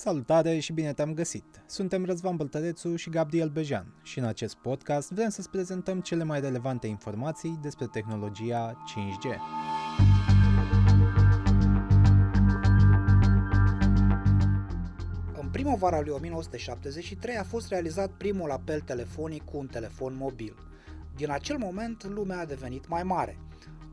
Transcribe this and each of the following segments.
Salutare și bine te-am găsit! Suntem Răzvan Băltărețu și Gabriel Bejan și în acest podcast vrem să-ți prezentăm cele mai relevante informații despre tehnologia 5G. În primăvara lui 1973 a fost realizat primul apel telefonic cu un telefon mobil. Din acel moment, lumea a devenit mai mare.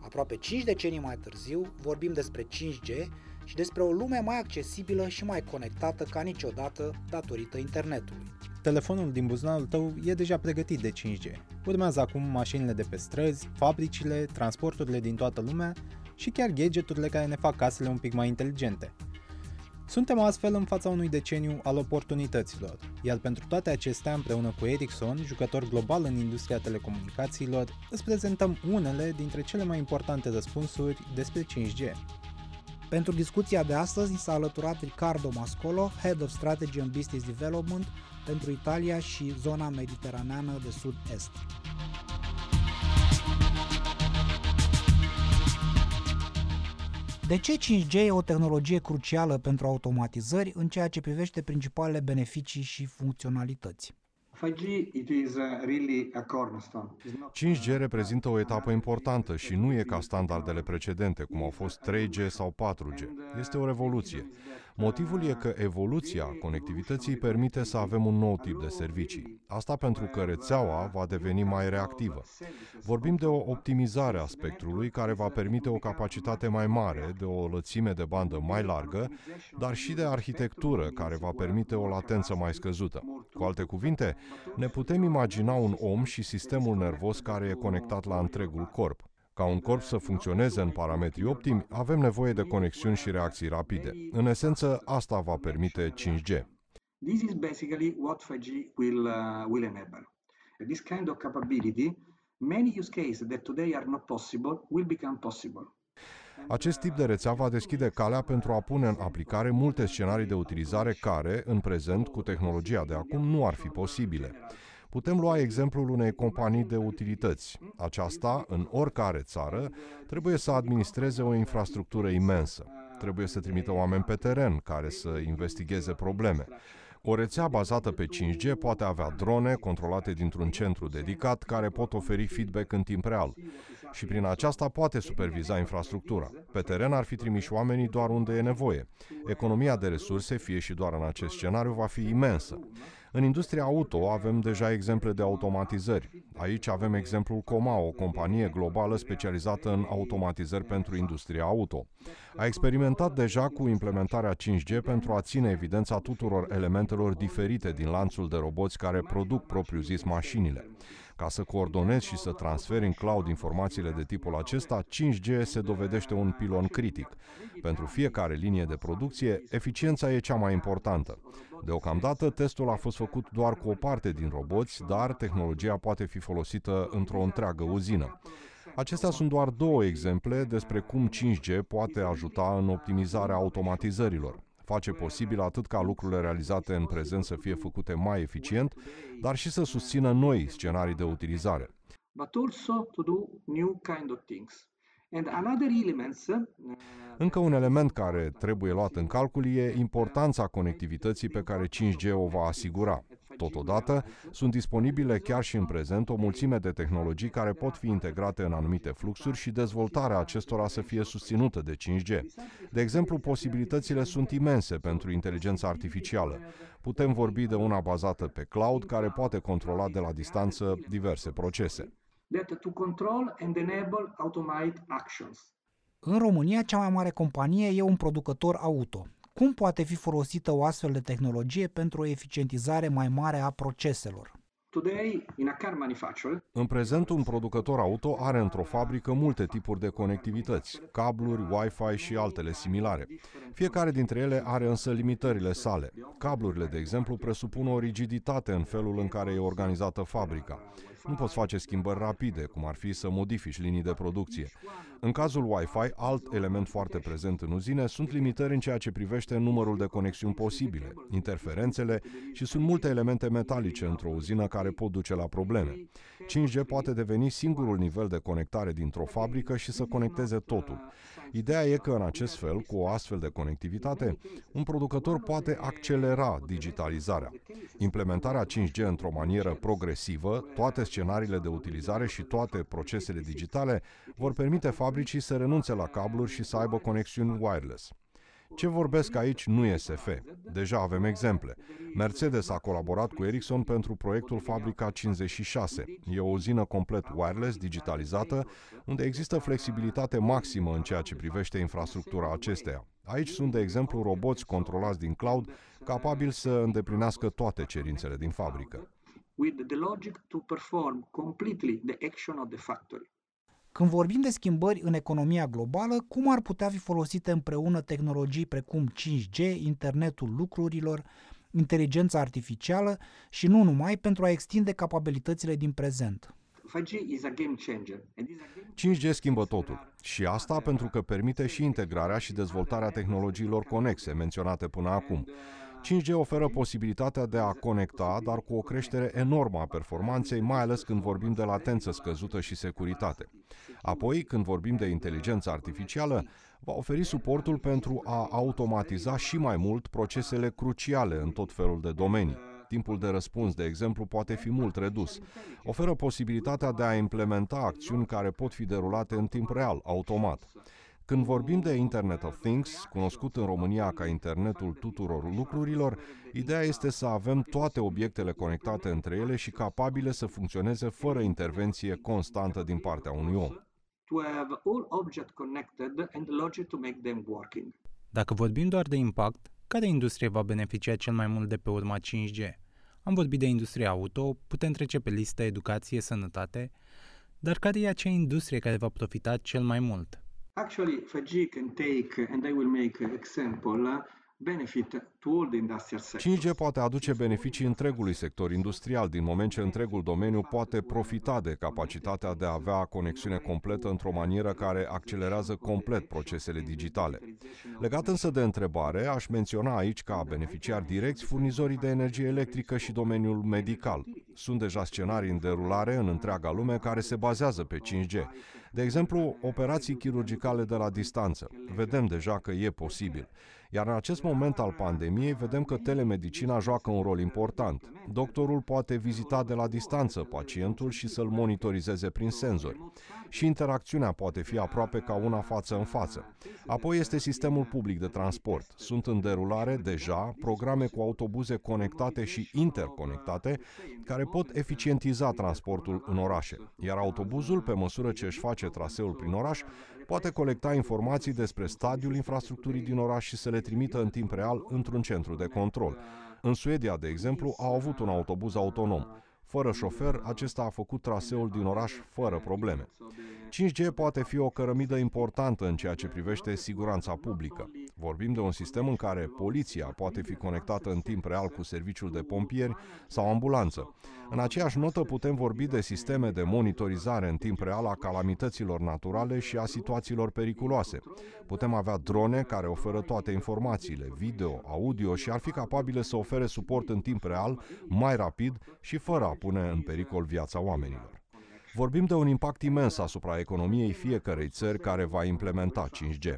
Aproape 5 decenii mai târziu vorbim despre 5G și despre o lume mai accesibilă și mai conectată ca niciodată datorită internetului. Telefonul din buzunarul tău e deja pregătit de 5G. Urmează acum mașinile de pe străzi, fabricile, transporturile din toată lumea și chiar gadgeturile care ne fac casele un pic mai inteligente. Suntem astfel în fața unui deceniu al oportunităților, iar pentru toate acestea, împreună cu Ericsson, jucător global în industria telecomunicațiilor, îți prezentăm unele dintre cele mai importante răspunsuri despre 5G. Pentru discuția de astăzi s-a alăturat Ricardo Mascolo, Head of Strategy and Business Development pentru Italia și zona mediteraneană de sud-est. De ce 5G e o tehnologie crucială pentru automatizări în ceea ce privește principalele beneficii și funcționalități? 5G reprezintă o etapă importantă și nu e ca standardele precedente, cum au fost 3G sau 4G. Este o revoluție. Motivul e că evoluția conectivității permite să avem un nou tip de servicii. Asta pentru că rețeaua va deveni mai reactivă. Vorbim de o optimizare a spectrului care va permite o capacitate mai mare, de o lățime de bandă mai largă, dar și de arhitectură care va permite o latență mai scăzută. Cu alte cuvinte, ne putem imagina un om și sistemul nervos care e conectat la întregul corp. Ca un corp să funcționeze în parametri optimi, avem nevoie de conexiuni și reacții rapide. În esență, asta va permite 5G. This is basically what 5G will enable. This kind of capability, many use cases that today are not possible will become possible. Acest tip de rețea va deschide calea pentru a pune în aplicare multe scenarii de utilizare care, în prezent, cu tehnologia de acum, nu ar fi posibile. Putem lua exemplul unei companii de utilități. Aceasta, în oricare țară, trebuie să administreze o infrastructură imensă. Trebuie să trimită oameni pe teren care să investigheze probleme. O rețea bazată pe 5G poate avea drone controlate dintr-un centru dedicat care pot oferi feedback în timp real și prin aceasta poate superviza infrastructura. Pe teren ar fi trimiși oamenii doar unde e nevoie. Economia de resurse, fie și doar în acest scenariu, va fi imensă. În industria auto avem deja exemple de automatizări. Aici avem exemplul Comau, o companie globală specializată în automatizări pentru industria auto. A experimentat deja cu implementarea 5G pentru a ține evidența tuturor elementelor diferite din lanțul de roboți care produc propriu-zis mașinile. Ca să coordonezi și să transferi în cloud informațiile de tipul acesta, 5G se dovedește un pilon critic. Pentru fiecare linie de producție, eficiența e cea mai importantă. Deocamdată, testul a fost făcut doar cu o parte din roboți, dar tehnologia poate fi folosită într-o întreagă uzină. Acestea sunt doar două exemple despre cum 5G poate ajuta în optimizarea automatizărilor. Face posibil atât ca lucrurile realizate în prezent să fie făcute mai eficient, dar și să susțină noi scenarii de utilizare. Încă un element care trebuie luat în calcul e importanța conectivității pe care 5G o va asigura. Totodată, sunt disponibile chiar și în prezent o mulțime de tehnologii care pot fi integrate în anumite fluxuri și dezvoltarea acestora să fie susținută de 5G. De exemplu, posibilitățile sunt imense pentru inteligența artificială. Putem vorbi de una bazată pe cloud care poate controla de la distanță diverse procese. În România, cea mai mare companie e un producător auto. Cum poate fi folosită o astfel de tehnologie pentru o eficientizare mai mare a proceselor? În prezent, un producător auto are într-o fabrică multe tipuri de conectivități, cabluri, Wi-Fi și altele similare. Fiecare dintre ele are însă limitările sale. Cablurile, de exemplu, presupun o rigiditate în felul în care e organizată fabrica. Nu poți face schimbări rapide, cum ar fi să modifici linii de producție. În cazul Wi-Fi, alt element foarte prezent în uzine, sunt limitări în ceea ce privește numărul de conexiuni posibile, interferențele și sunt multe elemente metalice într-o uzină care pot duce la probleme. 5G poate deveni singurul nivel de conectare dintr-o fabrică și să conecteze totul. Ideea e că în acest fel, cu o astfel de conectivitate, un producător poate accelera digitalizarea. Implementarea 5G într-o manieră progresivă, toate scenariile de utilizare și toate procesele digitale vor permite fabricii să renunțe la cabluri și să aibă conexiuni wireless. Ce vorbesc aici nu e SF. Deja avem exemple. Mercedes a colaborat cu Ericsson pentru proiectul Fabrica 56. E o uzină complet wireless, digitalizată, unde există flexibilitate maximă în ceea ce privește infrastructura acesteia. Aici sunt, de exemplu, roboți controlați din cloud, capabili să îndeplinească toate cerințele din fabrică. Când vorbim de schimbări în economia globală, cum ar putea fi folosite împreună tehnologii precum 5G, internetul lucrurilor, inteligența artificială și nu numai pentru a extinde capabilitățile din prezent? 5G schimbă totul. Și asta pentru că permite și integrarea și dezvoltarea tehnologiilor conexe menționate până acum. 5G oferă posibilitatea de a conecta, dar cu o creștere enormă a performanței, mai ales când vorbim de latență scăzută și securitate. Apoi, când vorbim de inteligența artificială, va oferi suportul pentru a automatiza și mai mult procesele cruciale în tot felul de domenii. Timpul de răspuns, de exemplu, poate fi mult redus. Oferă posibilitatea de a implementa acțiuni care pot fi derulate în timp real, automat. Când vorbim de Internet of Things, cunoscut în România ca internetul tuturor lucrurilor, ideea este să avem toate obiectele conectate între ele și capabile să funcționeze fără intervenție constantă din partea unui om. Dacă vorbim doar de impact, care industrie va beneficia cel mai mult de pe urma 5G? Am vorbit de industria auto, putem trece pe listă educație, sănătate, dar care e acea industrie care va profita cel mai mult? Actually, 5G can take, and I will make an example, benefit to all the industrial sectors. 5G poate aduce beneficii întregului sector industrial, din moment ce întregul domeniu poate profita de capacitatea de a avea conexiune completă într-o manieră care accelerează complet procesele digitale. Legat însă de întrebare, aș menționa aici ca beneficiari direcți furnizorii de energie electrică și domeniul medical. Sunt deja scenarii în derulare în întreaga lume care se bazează pe 5G. De exemplu, operații chirurgicale de la distanță. Vedem deja că e posibil. Iar în acest moment al pandemiei, vedem că telemedicina joacă un rol important. Doctorul poate vizita de la distanță pacientul și să-l monitorizeze prin senzori. Și interacțiunea poate fi aproape ca una față în față. Apoi este sistemul public de transport. Sunt în derulare deja programe cu autobuze conectate și interconectate care pot eficientiza transportul în orașe. Iar autobuzul, pe măsură ce își face traseul prin oraș, poate colecta informații despre stadiul infrastructurii din oraș și să le trimită în timp real într-un centru de control. În Suedia, de exemplu, au avut un autobuz autonom. Fără șofer, acesta a făcut traseul din oraș fără probleme. 5G poate fi o cărămidă importantă în ceea ce privește siguranța publică. Vorbim de un sistem în care poliția poate fi conectată în timp real cu serviciul de pompieri sau ambulanță. În aceeași notă putem vorbi de sisteme de monitorizare în timp real a calamităților naturale și a situațiilor periculoase. Putem avea drone care oferă toate informațiile, video, audio și ar fi capabile să ofere suport în timp real, mai rapid și fără a pune în pericol viața oamenilor. Vorbim de un impact imens asupra economiei fiecărei țări care va implementa 5G.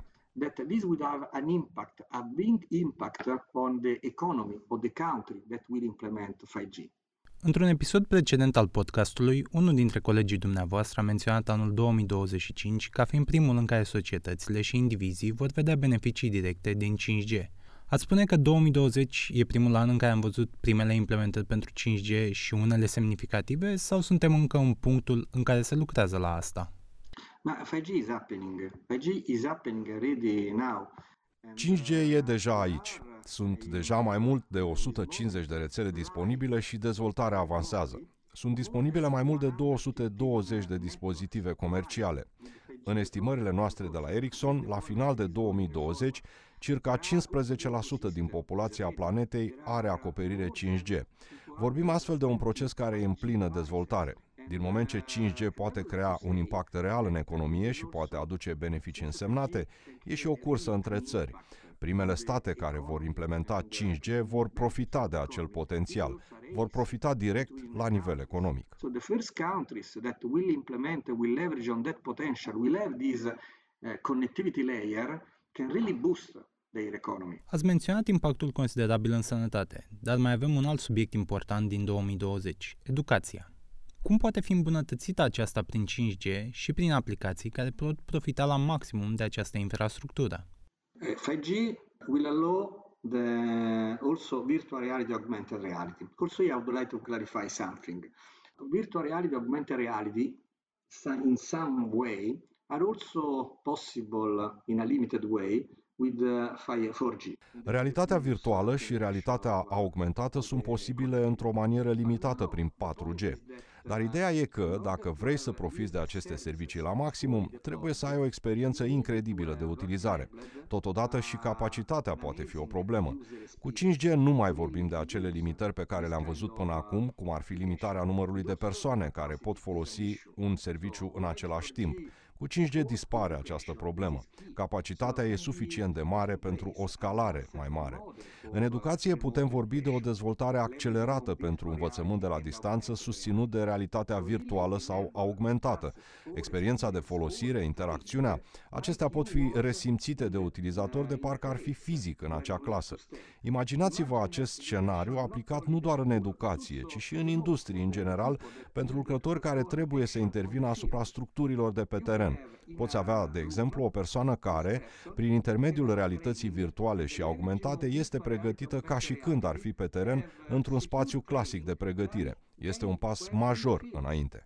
Într-un episod precedent al podcastului, unul dintre colegii dumneavoastră a menționat anul 2025 ca fiind primul în care societățile și indivizii vor vedea beneficii directe din 5G. Ați spune că 2020 e primul an în care am văzut primele implementări pentru 5G și unele semnificative sau suntem încă în punctul în care se lucrează la asta? 5G e deja aici. Sunt deja mai mult de 150 de rețele disponibile și dezvoltarea avansează. Sunt disponibile mai mult de 220 de dispozitive comerciale. În estimările noastre de la Ericsson, la final de 2020, circa 15% din populația planetei are acoperire 5G. Vorbim astfel de un proces care e în plină dezvoltare. Din moment ce 5G poate crea un impact real în economie și poate aduce beneficii însemnate, e și o cursă între țări. Primele state care vor implementa 5G vor profita de acel potențial, vor profita direct la nivel economic. So the first countries that will implement, will leverage on that potential, will have this connectivity layer can really boost their economy. Ați menționat impactul considerabil în sănătate, dar mai avem un alt subiect important din 2020, educația. Cum poate fi îmbunătățită aceasta prin 5G și prin aplicații care pot profita la maximum de această infrastructură? 5G will allow also virtual reality, augmented reality. Also, I would like to clarify something. Virtual reality, augmented reality, in some way, are also possible in a limited way with 4G. Realitatea virtuală și realitatea augmentată sunt posibile într-o manieră limitată prin 4G. Dar ideea e că, dacă vrei să profiți de aceste servicii la maximum, trebuie să ai o experiență incredibilă de utilizare. Totodată și capacitatea poate fi o problemă. Cu 5G nu mai vorbim de acele limitări pe care le-am văzut până acum, cum ar fi limitarea numărului de persoane care pot folosi un serviciu în același timp. Cu 5G dispare această problemă. Capacitatea e suficient de mare pentru o scalare mai mare. În educație putem vorbi de o dezvoltare accelerată pentru învățământ de la distanță susținut de realitatea virtuală sau augmentată. Experiența de folosire, interacțiunea, acestea pot fi resimțite de utilizatori de parcă ar fi fizic în acea clasă. Imaginați-vă acest scenariu aplicat nu doar în educație, ci și în industrie în general, pentru lucrători care trebuie să intervină asupra structurilor de pe teren. Poți avea, de exemplu, o persoană care, prin intermediul realității virtuale și augmentate, este pregătită ca și când ar fi pe teren într-un spațiu clasic de pregătire. Este un pas major înainte.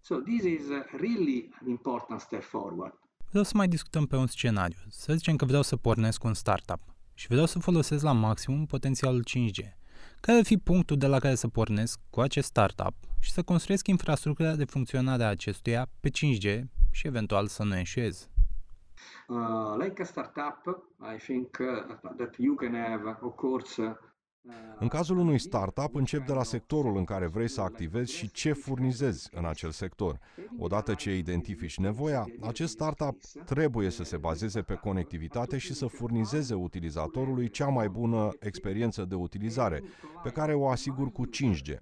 Vreau să mai discutăm pe un scenariu. Să zicem că vreau să pornesc un startup și vreau să folosesc la maximum potențialul 5G. Care ar fi punctul de la care să pornesc cu acest startup și să construiesc infrastructura de funcționare a acestuia pe 5G și eventual să nu eșuez? Like a startup, I think that you can have, of course. În cazul unui startup, începi de la sectorul în care vrei să activezi și ce furnizezi în acel sector. Odată ce identifici nevoia, acest startup trebuie să se bazeze pe conectivitate și să furnizeze utilizatorului cea mai bună experiență de utilizare, pe care o asigur cu 5G.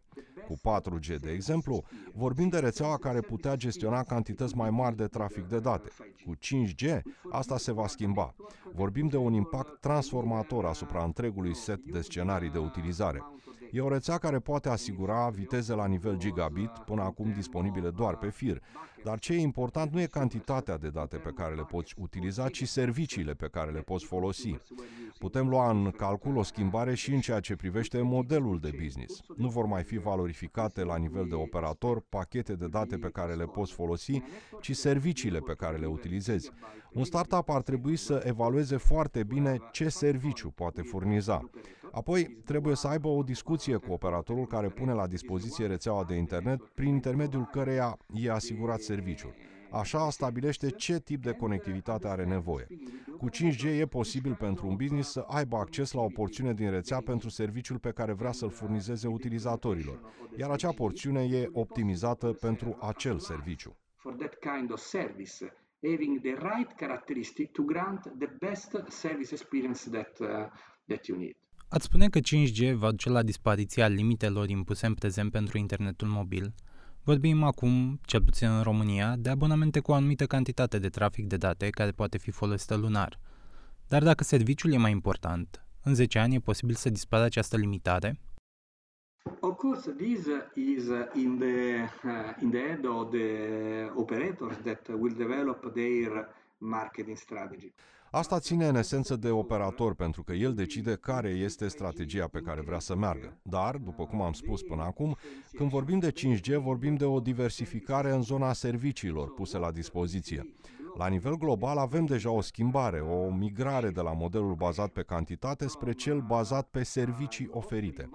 Cu 4G, de exemplu, vorbim de rețeaua care putea gestiona cantități mai mari de trafic de date. Cu 5G, asta se va schimba. Vorbim de un impact transformator asupra întregului set de scenarii de utilizare. E o rețea care poate asigura viteze la nivel gigabit, până acum disponibile doar pe fir. Dar ce e important nu e cantitatea de date pe care le poți utiliza, ci serviciile pe care le poți folosi. Putem lua în calcul o schimbare și în ceea ce privește modelul de business. Nu vor mai fi valorificate la nivel de operator pachete de date pe care le poți folosi, ci serviciile pe care le utilizezi. Un startup ar trebui să evalueze foarte bine ce serviciu poate furniza. Apoi, trebuie să aibă o discuție cu operatorul care pune la dispoziție rețeaua de internet, prin intermediul căreia e asigurat serviciul. Așa stabilește ce tip de conectivitate are nevoie. Cu 5G e posibil pentru un business să aibă acces la o porțiune din rețea pentru serviciul pe care vrea să-l furnizeze utilizatorilor, iar acea porțiune e optimizată pentru acel serviciu. For that kind of service, having the right characteristics to grant the best service experience that you need. Ați spune că 5G va duce la dispariția limitelor impuse în prezent pentru internetul mobil. Vorbim acum, cel puțin în România, de abonamente cu o anumită cantitate de trafic de date care poate fi folosită lunar. Dar dacă serviciul e mai important, în 10 ani e posibil să dispară această limitare? Of course, this is in the head of the operators that will develop their marketing strategy. Asta ține în esență de operator, pentru că el decide care este strategia pe care vrea să meargă. Dar, după cum am spus până acum, când vorbim de 5G, vorbim de o diversificare în zona serviciilor puse la dispoziție. La nivel global avem deja o schimbare, o migrare de la modelul bazat pe cantitate spre cel bazat pe servicii oferite.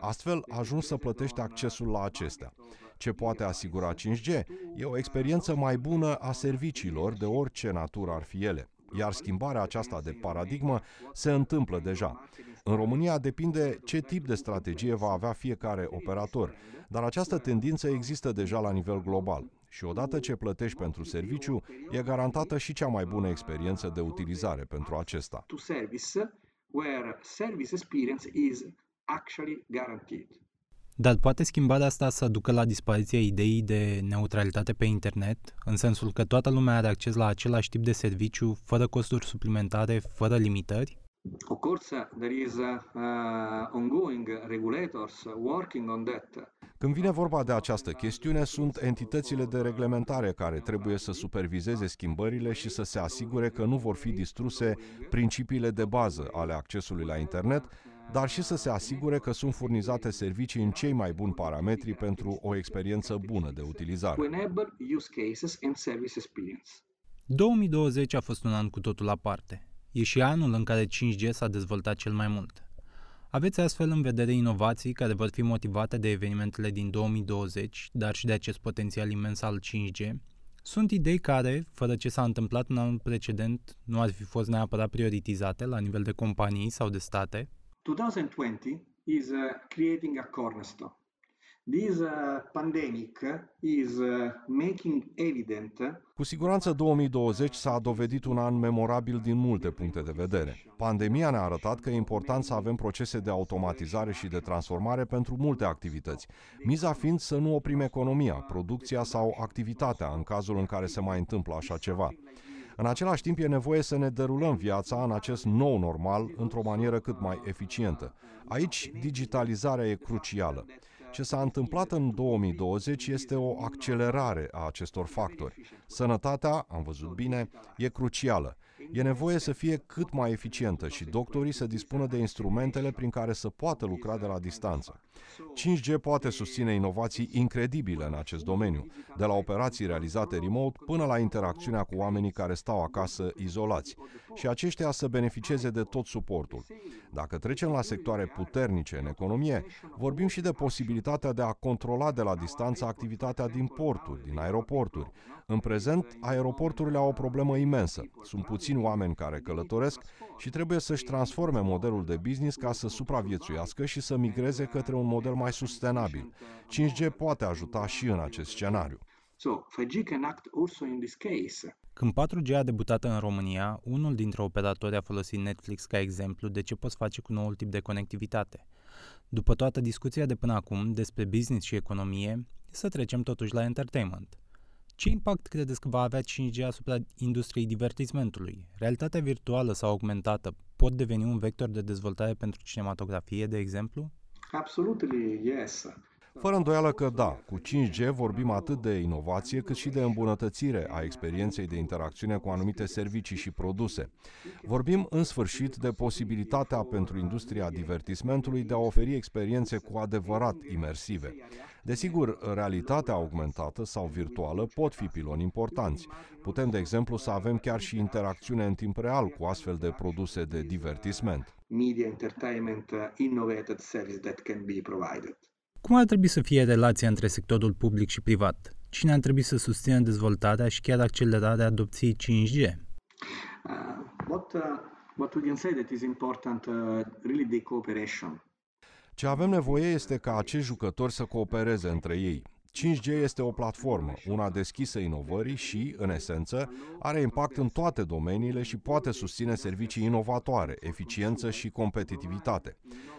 Astfel, ajungi să plătești accesul la acestea. Ce poate asigura 5G? E o experiență mai bună a serviciilor, de orice natură ar fi ele. Iar schimbarea aceasta de paradigmă se întâmplă deja. În România depinde ce tip de strategie va avea fiecare operator, dar această tendință există deja la nivel global. Și odată ce plătești pentru serviciu, e garantată și cea mai bună experiență de utilizare pentru acesta. where service experience is actually guaranteed. Dar poate schimbarea asta să ducă la dispariția ideii de neutralitate pe internet, în sensul că toată lumea are acces la același tip de serviciu, fără costuri suplimentare, fără limitări? Of course, there is ongoing regulators working on that. Când vine vorba de această chestiune, sunt entitățile de reglementare care trebuie să superviseze schimbările și să se asigure că nu vor fi distruse principiile de bază ale accesului la internet, dar și să se asigure că sunt furnizate servicii în cei mai buni parametri pentru o experiență bună de utilizare. 2020 a fost un an cu totul aparte. E și anul în care 5G s-a dezvoltat cel mai mult. Aveți astfel în vedere inovații care vor fi motivate de evenimentele din 2020, dar și de acest potențial imens al 5G? Sunt idei care, fără ce s-a întâmplat în anul precedent, nu ar fi fost neapărat prioritizate la nivel de companii sau de state? 2020 is creating a cornerstone. This pandemic is making evident. Cu siguranță 2020 s-a dovedit un an memorabil din multe puncte de vedere. Pandemia ne-a arătat că e important să avem procese de automatizare și de transformare pentru multe activități, miza fiind să nu oprim economia, producția sau activitatea în cazul în care se mai întâmplă așa ceva. În același timp, e nevoie să ne derulăm viața în acest nou normal într-o manieră cât mai eficientă. Aici, digitalizarea e crucială. Ce s-a întâmplat în 2020 este o accelerare a acestor factori. Sănătatea, am văzut bine, e crucială. E nevoie să fie cât mai eficientă și doctorii să dispună de instrumentele prin care să poată lucra de la distanță. 5G poate susține inovații incredibile în acest domeniu, de la operații realizate remote până la interacțiunea cu oamenii care stau acasă izolați și aceștia să beneficieze de tot suportul. Dacă trecem la sectoare puternice în economie, vorbim și de posibilitatea de a controla de la distanță activitatea din porturi, din aeroporturi. În prezent, aeroporturile au o problemă imensă. Sunt puțini oameni care călătoresc și trebuie să-și transforme modelul de business ca să supraviețuiască și să migreze către un model mai sustenabil. 5G poate ajuta și în acest scenariu. Când 4G a debutat în România, unul dintre operatori a folosit Netflix ca exemplu de ce poți face cu noul tip de conectivitate. După toată discuția de până acum despre business și economie, să trecem totuși la entertainment. Ce impact credeți că va avea 5G asupra industriei divertismentului? Realitatea virtuală sau augmentată pot deveni un vector de dezvoltare pentru cinematografie, de exemplu? Absolutely, yes. Fără îndoială că da, cu 5G vorbim atât de inovație cât și de îmbunătățire a experienței de interacțiune cu anumite servicii și produse. Vorbim în sfârșit de posibilitatea pentru industria divertismentului de a oferi experiențe cu adevărat imersive. Desigur, realitatea augmentată sau virtuală pot fi piloni importanți. Putem, de exemplu, să avem chiar și interacțiune în timp real cu astfel de produse de divertisment. Media entertainment innovated service that can be provided. Cum ar trebui să fie relația între sectorul public și privat? Cine ar trebui să susțină dezvoltarea și chiar accelerarea adopției 5G? What we can say that is important really the cooperation. Ce avem nevoie este ca acești jucători să coopereze între ei. 5G este o platformă, una deschisă inovării și, în esență, are impact în toate domeniile și poate susține servicii inovatoare, eficiență și competitivitate.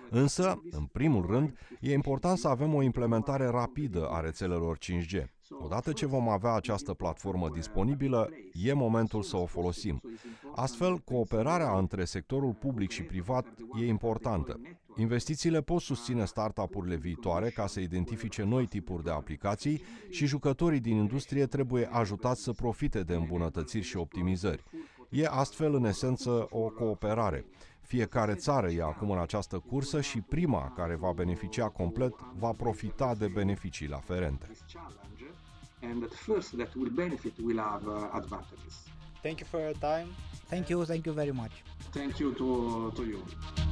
Însă, în primul rând, e important să avem o implementare rapidă a rețelelor 5G. Odată ce vom avea această platformă disponibilă, e momentul să o folosim. Astfel, cooperarea între sectorul public și privat e importantă. Investițiile pot susține startup-urile viitoare ca să identifice noi tipuri de aplicații și jucătorii din industrie trebuie ajutați să profite de îmbunătățiri și optimizări. E astfel, în esență, o cooperare. Fiecare țară e acum în această cursă și prima care va beneficia complet va profita de beneficiile aferente. Thank you for your time. Thank you very much. Thank you to you.